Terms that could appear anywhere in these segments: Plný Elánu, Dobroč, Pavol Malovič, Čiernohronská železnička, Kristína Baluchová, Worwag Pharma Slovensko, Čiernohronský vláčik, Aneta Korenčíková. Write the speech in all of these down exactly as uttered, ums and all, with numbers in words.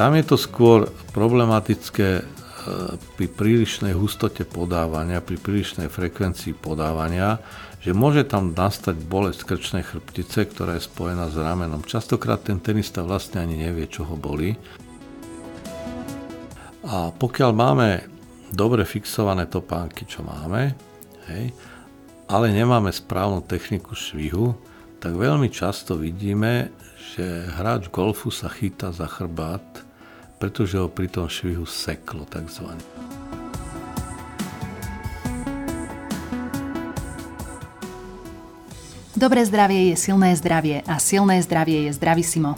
Tam je to skôr problematické pri prílišnej hustote podávania, pri prílišnej frekvencii podávania, že môže tam nastať bolesť krčnej chrbtice, ktorá je spojená s ramenom. Častokrát ten tenista vlastne ani nevie, čo ho bolí. A pokiaľ máme dobre fixované topánky, čo máme, hej, ale nemáme správnu techniku švihu, tak veľmi často vidíme, že hráč golfu sa chytá za chrbát, pretože ho pri tom švihu seklo takzvané. Dobré zdravie je silné zdravie a silné zdravie je zdravísimo.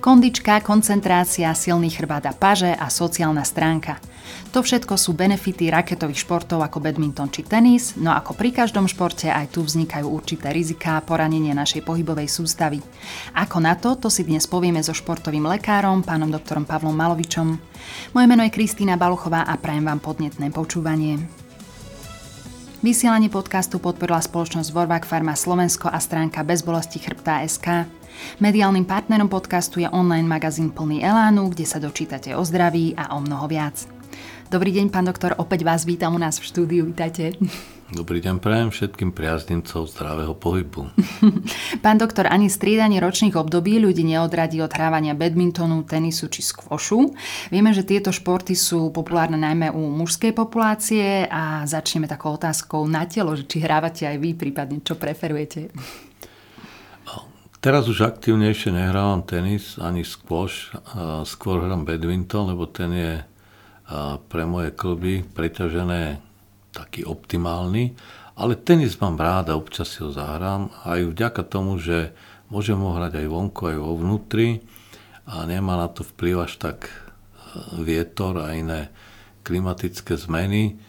Kondička, koncentrácia, silný chrbát a paže a sociálna stránka. To všetko sú benefity raketových športov ako badminton či tenis, no ako pri každom športe aj tu vznikajú určité riziká a poranenie našej pohybovej sústavy. Ako na to, to si dnes povieme so športovým lekárom, pánom doktorom Pavlom Malovičom. Moje meno je Kristína Baluchová a prajem vám podnetné počúvanie. Vysielanie podcastu podporila spoločnosť Worwag Pharma Slovensko a stránka bezbolesti chrbta bodka es ká. Mediálnym partnerom podcastu je online magazín Plný Elánu, kde sa dočítate o zdraví a o mnoho viac. Dobrý deň, pán doktor, opäť vás vítam u nás v štúdiu, vítajte. Dobrý deň, prajem všetkým priaznivcom zdravého pohybu. Pán doktor, ani striedanie ročných období ľudí neodradí od hrávania badmintonu, tenisu či squashu. Vieme, že tieto športy sú populárne najmä u mužskej populácie a začneme takou otázkou na telo, že či hrávate aj vy, prípadne čo preferujete. Teraz už aktívnejšie nehrávam tenis ani squash, skôr hrám badminton, lebo ten je pre moje klby preťažené taký optimálny, ale tenis mám rád a občas si ho zahrám aj vďaka tomu, že môžem ho hrať aj vonku, aj vo vnútri a nemá na to vplyv až tak vietor a iné klimatické zmeny,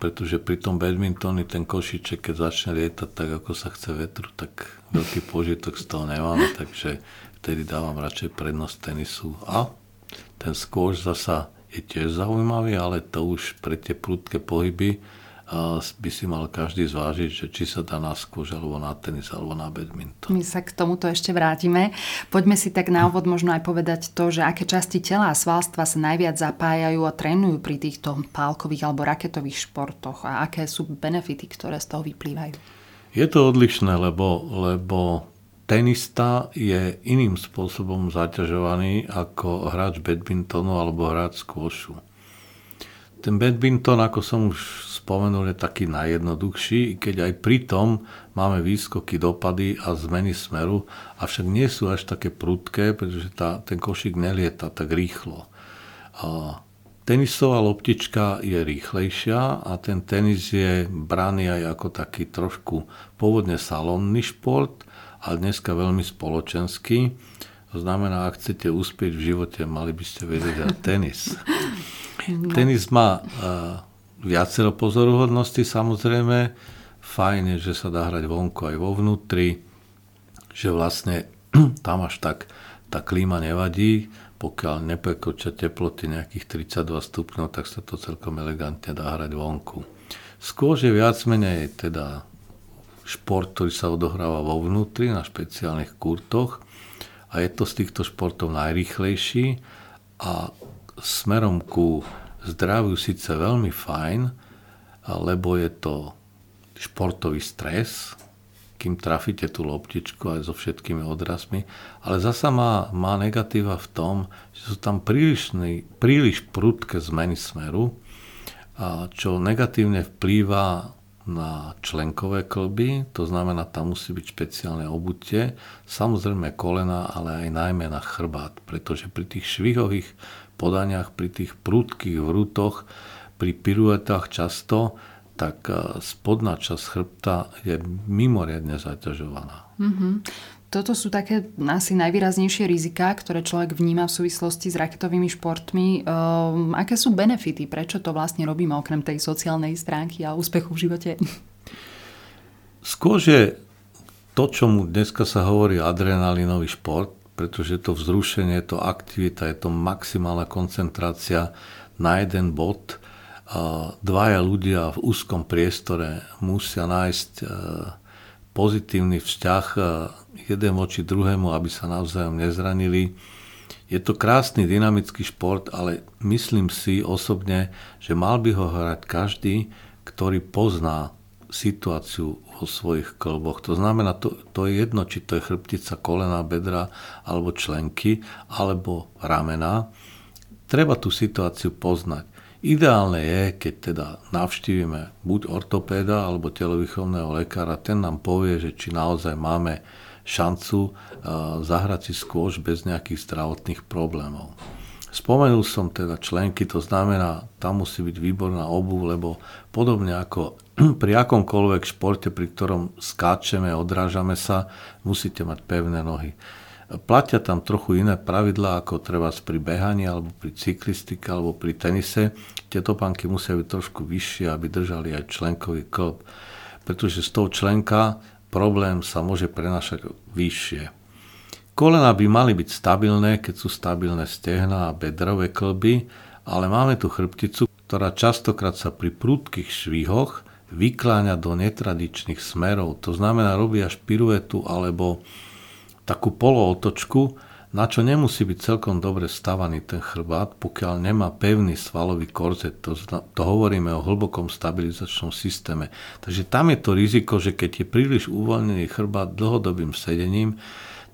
pretože pri tom badmintone ten košíček, keď začne lietať tak, ako sa chce vetru, tak veľký požitok z toho nemáme, takže vtedy dávam radšej prednosť tenisu. A ten squash zasa je tiež zaujímavý, ale to už pre tie prudké pohyby by si mal každý zvážiť, že či sa dá na skôž, alebo na tenis, alebo na badminton. My sa k tomuto ešte vrátime. Poďme si tak na úvod možno aj povedať to, že aké časti tela a svalstva sa najviac zapájajú a trénujú pri týchto pálkových alebo raketových športoch a aké sú benefity, ktoré z toho vyplývajú. Je to odlišné, lebo, lebo tenista je iným spôsobom zaťažovaný ako hráč badmintonu alebo hráč squashu. Ten badminton, ako som už spomenul, je taký najjednoduchší, keď aj pritom máme výskoky, dopady a zmeny smeru, avšak nie sú až také prudké, pretože tá, ten košík nelieta tak rýchlo. A tenisová loptička je rýchlejšia a ten tenis je braný aj ako taký trošku pôvodne salónny šport a dneska veľmi spoločenský. To znamená, ak chcete uspieť v živote, mali by ste vedieť aj tenis. Tenis má uh, viacero pozoruhodnosti, samozrejme. Fajn je, že sa dá hrať vonku aj vo vnútri, že vlastne tam až tak tá klíma nevadí. Pokiaľ neprekročia teploty nejakých tridsaťdva stupňov, tak sa to celkom elegantne dá hrať vonku. Skôr, že viac menej teda šport, ktorý sa odohráva vo vnútri na špeciálnych kurtoch a je to z týchto športov najrýchlejší a smerom ku zdraviu síce veľmi fajn, lebo je to športový stres, kým trafíte tú loptičku aj so všetkými odrazmi, ale zasa má, má negatíva v tom, že sú tam príliš, príliš prudké zmeny smeru, čo negatívne vplýva na členkové klby, to znamená, tam musí byť špeciálne obutie, samozrejme kolena, ale aj najmä na chrbát, pretože pri tých švihových podaniach, pri tých prudkých vrútoch, pri piruetách často, tak spodná časť chrbta je mimoriadne zaťažovaná. Mm-hmm. Toto sú také asi najvýraznejšie riziká, ktoré človek vníma v súvislosti s raketovými športmi. Ehm, aké sú benefity? Prečo to vlastne robíme okrem tej sociálnej stránky a úspechu v živote? Skôr, že to, čo mu dneska sa hovorí adrenalinový šport, pretože to vzrušenie, to aktivita, je to maximálna koncentrácia na jeden bod. Dvaja ľudia v úzkom priestore musia nájsť pozitívny vzťah jeden voči druhému, aby sa navzájom nezranili. Je to krásny dynamický šport, ale myslím si osobne, že mal by ho hrať každý, ktorý pozná situáciu vo svojich klboch. To znamená, to, to je jedno, či to je chrbtica, kolena, bedra, alebo členky, alebo ramena. Treba tú situáciu poznať. Ideálne je, keď teda navštívime buď ortopéda, alebo telovýchovného lekára, ten nám povie, že či naozaj máme šancu zahrať si skôš bez nejakých zdravotných problémov. Spomenul som teda členky, to znamená, tam musí byť výborná obuv, lebo podobne ako pri akomkoľvek športe, pri ktorom skáčeme, odrážame sa, musíte mať pevné nohy. Platia tam trochu iné pravidlá, ako treba pri behaní, alebo pri cyklistike, alebo pri tenise. Tieto pánky musia byť trošku vyššie, aby držali aj členkový klb, pretože z toho členka problém sa môže prenášať vyššie. Kolena by mali byť stabilné, keď sú stabilné stehná a bedrové klby, ale máme tu chrbticu, ktorá častokrát sa pri prudkých švihoch vykláňa do netradičných smerov. To znamená, robí až piruetu alebo takú polootočku, na čo nemusí byť celkom dobre stavaný ten chrbát, pokiaľ nemá pevný svalový korzet. To, to hovoríme o hlbokom stabilizačnom systéme. Takže tam je to riziko, že keď je príliš uvoľnený chrbát dlhodobým sedením,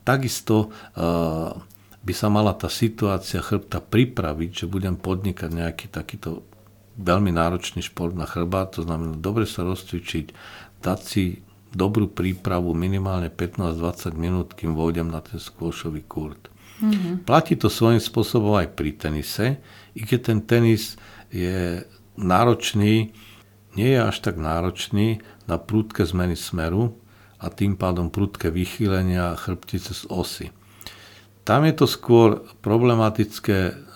takisto uh, by sa mala tá situácia chrbta pripraviť, že budem podnikať nejaký takýto veľmi náročný šport na chrbát. To znamená dobre sa rozcvičiť, dať si dobrú prípravu, minimálne pätnásť až dvadsať minút, kým vôjdem na ten skôšový kurt. Mm-hmm. Platí to svojím spôsobom aj pri tenise, i keď ten tenis je náročný, nie je až tak náročný na prudké zmeny smeru a tým pádom prudké vychýlenia chrbtice z osy. Tam je to skôr problematické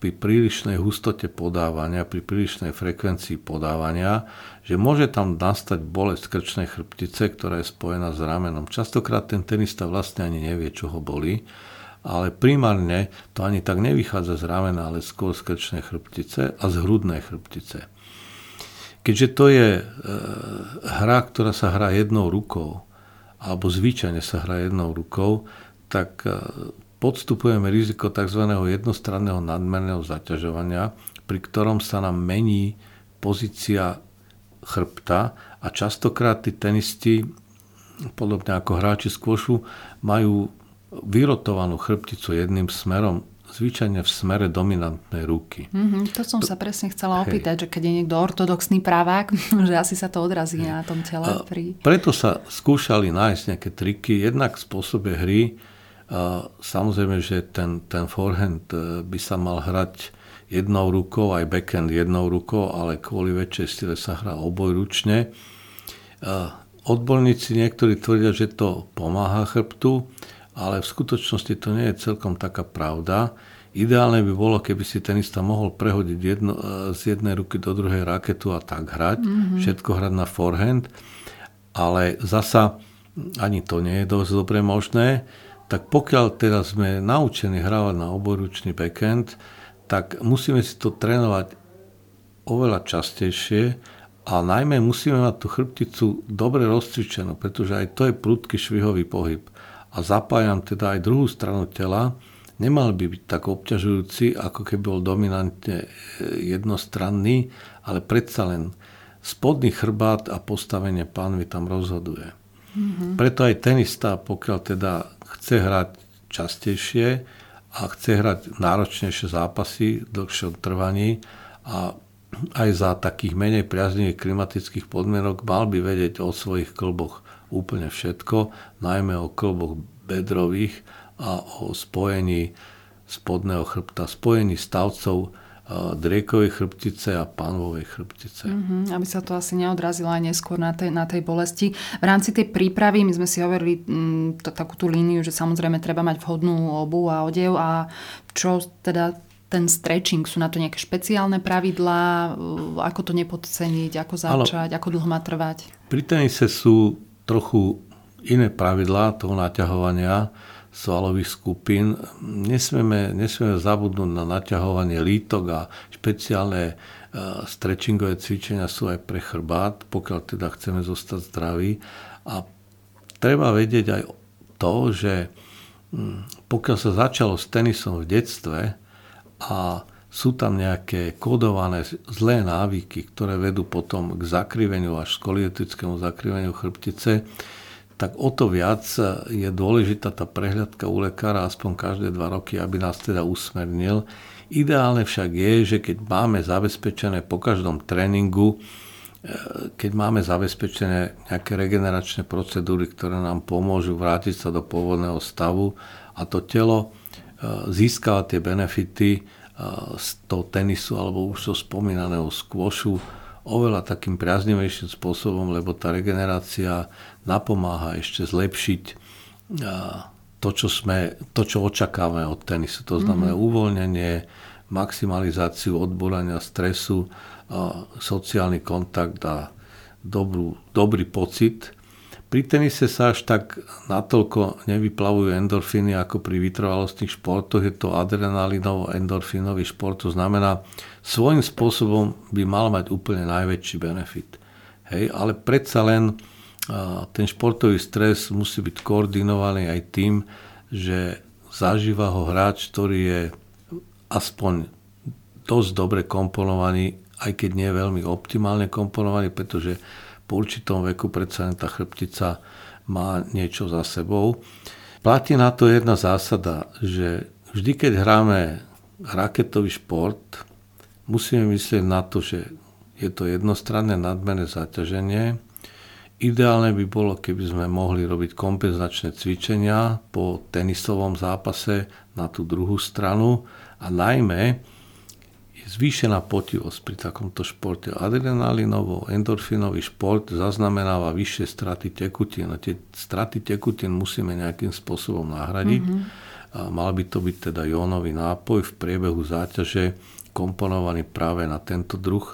pri prílišnej hustote podávania, pri prílišnej frekvencii podávania, že môže tam nastať bolesť krčnej chrbtice, ktorá je spojená s ramenom. Častokrát ten tenista vlastne ani nevie, čo ho bolí, ale primárne to ani tak nevychádza z ramena, ale skôr z krčnej chrbtice a z hrudnej chrbtice. Keďže to je e, hra, ktorá sa hrá jednou rukou, alebo zvyčajne sa hrá jednou rukou, tak e, podstupujeme riziko tzv. Jednostranného nadmerného zaťažovania, pri ktorom sa nám mení pozícia chrbta a častokrát tí tenisti, podobne ako hráči squashu, majú vyrotovanú chrbticu jedným smerom, zvyčajne v smere dominantnej ruky. Mm-hmm, to som to, sa presne chcela opýtať, hej. Že keď je niekto ortodoxný pravák, že asi sa to odrazí hej. na tom tele. Pri... Preto sa skúšali nájsť nejaké triky, jednak spôsobe hry. Samozrejme, že ten, ten forehand by sa mal hrať jednou rukou, aj backhand jednou rukou, ale kvôli väčšej style sa hrá obojručne. Odborníci niektorí tvrdia, že to pomáha chrbtu, ale v skutočnosti to nie je celkom taká pravda. Ideálne by bolo, keby si tenista mohol prehodiť jedno, z jednej ruky do druhej raketu a tak hrať, mm-hmm. všetko hrať na forehand, ale zasa ani to nie je dosť dobre možné. Tak pokiaľ teraz sme naučení hrávať na obojručný backhand, tak musíme si to trénovať oveľa častejšie a najmä musíme mať tú chrbticu dobre rozcvičenú, pretože aj to je prudký švihový pohyb. A zapájam teda aj druhú stranu tela, nemal by byť tak obťažujúci, ako keby bol dominantne jednostranný, ale predsa len spodný chrbát a postavenie pánvy tam rozhoduje. Mm-hmm. Preto aj tenista, pokiaľ teda chce hrať častejšie a chce hrať náročnejšie zápasy v dlhšom trvaní a aj za takých menej priaznivých klimatických podmienok mal by vedieť o svojich klboch úplne všetko, najmä o klboch bedrových a o spojení spodného chrbta, spojení stavcov driekovej chrbtice a pánvovej chrbtice. Mm-hmm, aby sa to asi neodrazilo aj neskôr na tej, na tej bolesti. V rámci tej prípravy my sme si hovorili m, to, takú tú líniu, že samozrejme treba mať vhodnú obuv a odev a čo teda ten stretching, sú na to nejaké špeciálne pravidlá, ako to nepodceniť, ako začať, ano, ako dlho má trvať? Pri tenise sú trochu iné pravidlá toho naťahovania svalových skupín. Nesmieme, nesmieme zabudnúť na naťahovanie lítok a špeciálne stretchingové cvičenia sú aj pre chrbát, pokiaľ teda chceme zostať zdraví. A treba vedieť aj to, že pokiaľ sa začalo s tenisom v detstve a sú tam nejaké kódované zlé návyky, ktoré vedú potom k zakriveniu až skoliotickému zakriveniu chrbtice, tak o to viac je dôležitá tá prehľadka u lekára aspoň každé dva roky, aby nás teda usmernil. Ideálne však je, že keď máme zabezpečené po každom tréningu, keď máme zabezpečené nejaké regeneračné procedúry, ktoré nám pomôžu vrátiť sa do pôvodného stavu a to telo získava tie benefity z toho tenisu alebo už zo spomínaného squashu oveľa takým priaznivejším spôsobom, lebo tá regenerácia napomáha ešte zlepšiť to, čo, sme, to, čo očakávame od tenisu. To znamená mm-hmm. uvoľnenie, maximalizáciu odborania stresu, sociálny kontakt a dobrú, dobrý pocit. Pri tenise sa až tak natoľko nevyplavujú endorfíny ako pri vytrvalostných športoch. Je to adrenalinovo-endorfínový šport, to znamená, svojím spôsobom by mal mať úplne najväčší benefit. Hej, ale predsa len a, ten športový stres musí byť koordinovaný aj tým, že zažíva ho hráč, ktorý je aspoň dosť dobre komponovaný, aj keď nie je veľmi optimálne komponovaný, pretože po určitom veku predsa tá chrbtica má niečo za sebou. Platí na to jedna zásada, že vždy, keď hráme raketový šport, musíme myslieť na to, že je to jednostranné nadmerné zaťaženie. Ideálne by bolo, keby sme mohli robiť kompenzačné cvičenia po tenisovom zápase na tú druhú stranu a najmä zvýšená potivosť pri takomto športe. Adrenalinovo, endorfinový šport zaznamenáva vyššie straty tekutín. A tie straty tekutín musíme nejakým spôsobom nahradiť. Mm-hmm. Mal by to byť teda jónový nápoj v priebehu záťaže komponovaný práve na tento druh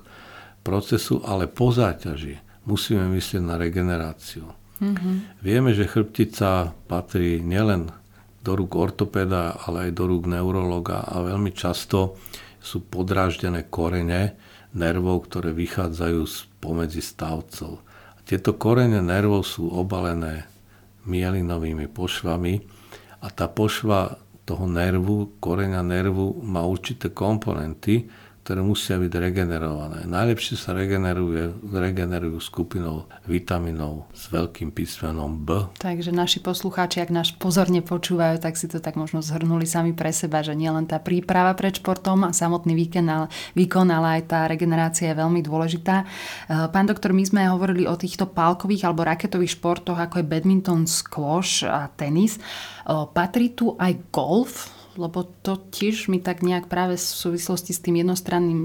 procesu, ale po záťaži musíme myslieť na regeneráciu. Mm-hmm. Vieme, že chrbtica patrí nielen do rúk ortopéda, ale aj do rúk neurologa a veľmi často sú podráždené korene nervov, ktoré vychádzajú pomedzi stavcov. Tieto korene nervov sú obalené mielinovými pošvami a tá pošva toho nervu, koreňa nervu má určité komponenty, ktoré musia byť regenerované. Najlepšie sa regenerujú, regenerujú skupinou vitamínov s veľkým písmenom B. Takže naši poslucháči, ak nás pozorne počúvajú, tak si to tak možno zhrnuli sami pre seba, že nielen tá príprava pred športom a samotný výkon, výkon, ale aj tá regenerácia je veľmi dôležitá. Pán doktor, my sme hovorili o týchto pálkových alebo raketových športoch, ako je badminton, squash a tenis. Patrí tu aj golf? Lebo to tiež mi tak nejak práve v súvislosti s tým jednostranným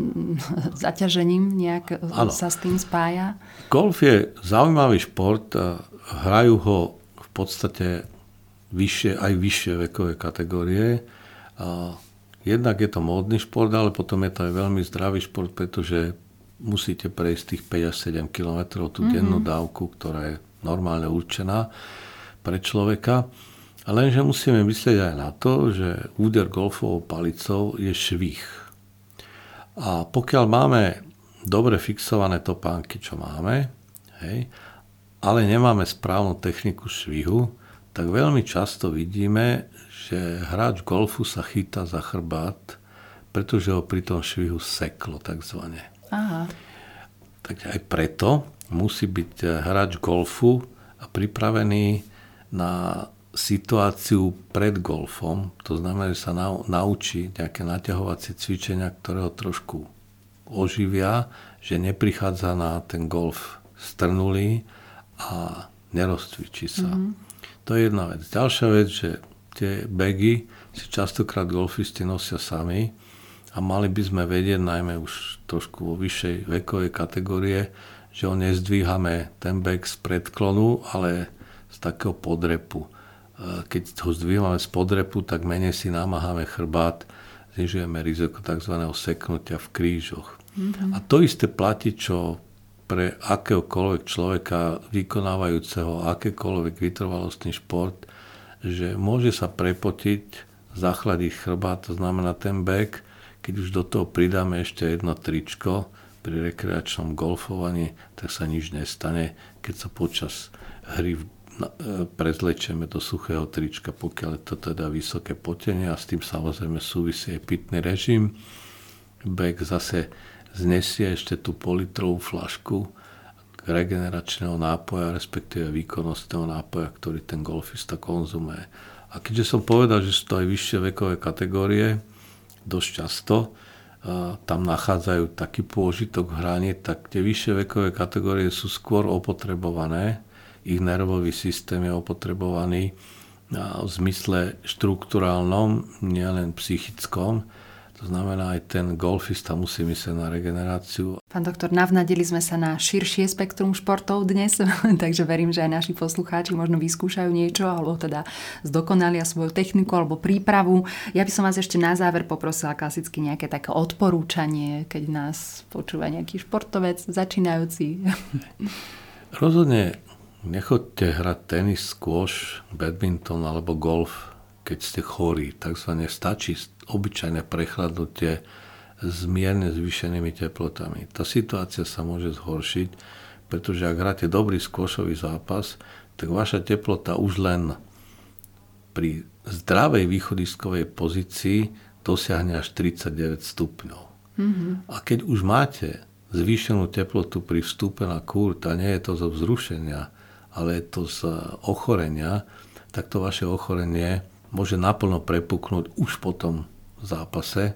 zaťažením nejak ano. Sa s tým spája. Golf je zaujímavý šport. Hrajú ho v podstate vyššie, aj vyššie vekové kategórie. Jednak je to módny šport, ale potom je to aj veľmi zdravý šport, pretože musíte prejsť tých päť až sedem kilometrov tú mm-hmm. dennú dávku, ktorá je normálne určená pre človeka. A lenže musíme myslieť aj na to, že úder golfovou palicou je švih. A pokiaľ máme dobre fixované topánky, čo máme, hej, ale nemáme správnu techniku švihu, tak veľmi často vidíme, že hráč golfu sa chytá za chrbát, pretože ho pri tom švihu seklo takzvané. Aha. Takže aj preto musí byť hráč golfu pripravený na situáciu pred golfom, to znamená, že sa naučí nejaké naťahovacie cvičenia, ktoré ho trošku oživia, že neprichádza na ten golf strnulý a nerozcvičí sa. Mm-hmm. To je jedna vec. Ďalšia vec, že tie bagy si častokrát golfisti nosia sami a mali by sme vedieť, najmä už trošku vo vyššej vekovej kategórie, že ho nezdvíhame ten bag z predklonu, ale z takého podrepu. Keď ho zdvívame z podrepu, tak menej si namáhame chrbát, znižujeme riziko tzv. Seknutia v krížoch. Mm-hmm. A to isté platí, čo pre akéhokoľvek človeka vykonávajúceho akékoľvek vytrvalostný šport, že môže sa prepotiť, zachladiť chrbát, to znamená ten bek, keď už do toho pridáme ešte jedno tričko pri rekreačnom golfovaní, tak sa nič nestane, keď sa počas hry v prezlečieme do suchého trička, pokiaľ je to teda vysoké potenie, a s tým samozrejme súvisí aj pitný režim. Bek zase znesie ešte tú politrovú flašku regeneračného nápoja, respektíve výkonnostného nápoja, ktorý ten golfista konzumuje. A keďže som povedal, že sú to aj vyššie vekové kategórie, dosť často tam nachádzajú taký pôžitok v hraní, tak tie vyššie vekové kategórie sú skôr opotrebované, ich nervový systém je opotrebovaný v zmysle štruktúrálnom, nielen psychickom. To znamená, aj ten golfista musí myslieť na regeneráciu. Pán doktor, navnadili sme sa na širšie spektrum športov dnes, takže verím, že aj naši poslucháči možno vyskúšajú niečo, alebo teda zdokonalia svoju techniku alebo prípravu. Ja by som vás ešte na záver poprosila klasicky nejaké také odporúčanie, keď nás počúva nejaký športovec začínajúci. Rozhodne nechoďte hrať tenis, squash, badminton alebo golf, keď ste chorí. Takzvané stačí obyčajné prechladnutie s mierne zvýšenými teplotami. Tá situácia sa môže zhoršiť, pretože ak hráte dobrý skvošový zápas, tak vaša teplota už len pri zdravej východiskovej pozícii dosiahne až tridsaťdeväť stupňov. Mm-hmm. A keď už máte zvýšenú teplotu pri vstupe na kúrt, a nie je to zo vzrušenia, ale je to z ochorenia, tak to vaše ochorenie môže naplno prepuknúť už po tom zápase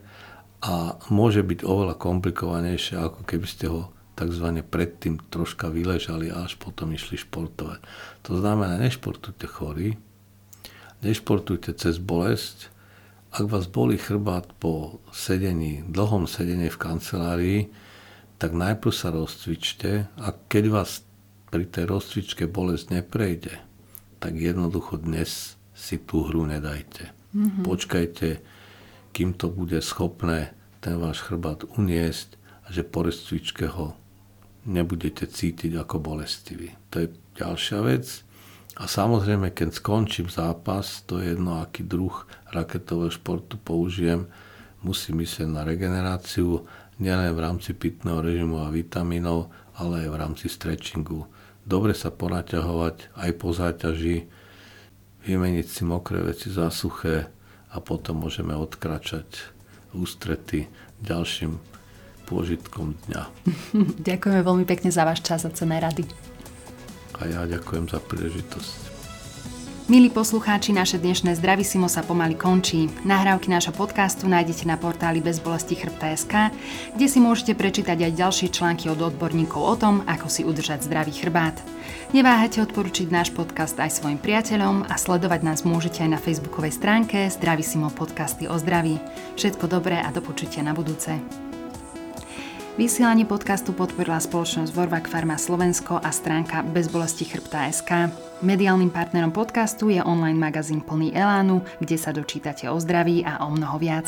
a môže byť oveľa komplikovanejšie, ako keby ste ho takzvané predtým troška vyležali a až potom išli športovať. To znamená, nešportujte chorí, nešportujte cez bolesť. Ak vás bolí chrbát po sedení, dlhom sedení v kancelárii, tak najprv sa rozcvičte, a keď vás pri tej rozcvičke bolesť neprejde, tak jednoducho dnes si tú hru nedajte. Mm-hmm. Počkajte, kým to bude schopné ten váš chrbát uniesť a že po rozcvičke ho nebudete cítiť ako bolestivý. To je ďalšia vec. A samozrejme, keď skončím zápas, to je jedno, aký druh raketového športu použijem, musím myslieť na regeneráciu, nielen v rámci pitného režimu a vitamínov, ale aj v rámci stretchingu. Dobre sa ponaťahovať aj po záťaži, vymeniť si mokré veci za suché a potom môžeme odkračať ústrety ďalším pôžitkom dňa. Ďakujeme veľmi pekne za váš čas a cenné rady. A ja ďakujem za príležitosť. Milí poslucháči, naše dnešné Zdravisimo sa pomaly končí. Nahrávky nášho podcastu nájdete na portáli bezbolesti chrbta bodka es ká, kde si môžete prečítať aj ďalšie články od odborníkov o tom, ako si udržať zdravý chrbát. Neváhajte odporučiť náš podcast aj svojim priateľom a sledovať nás môžete aj na facebookovej stránke Zdravisimo podcasty o zdraví. Všetko dobré a do počutia na budúce. Vysielanie podcastu podporila spoločnosť Worwag Pharma Slovensko a stránka bezbolesti chrbta bodka es ká. Mediálnym partnerom podcastu je online magazín Plný Elánu, kde sa dočítate o zdraví a o mnoho viac.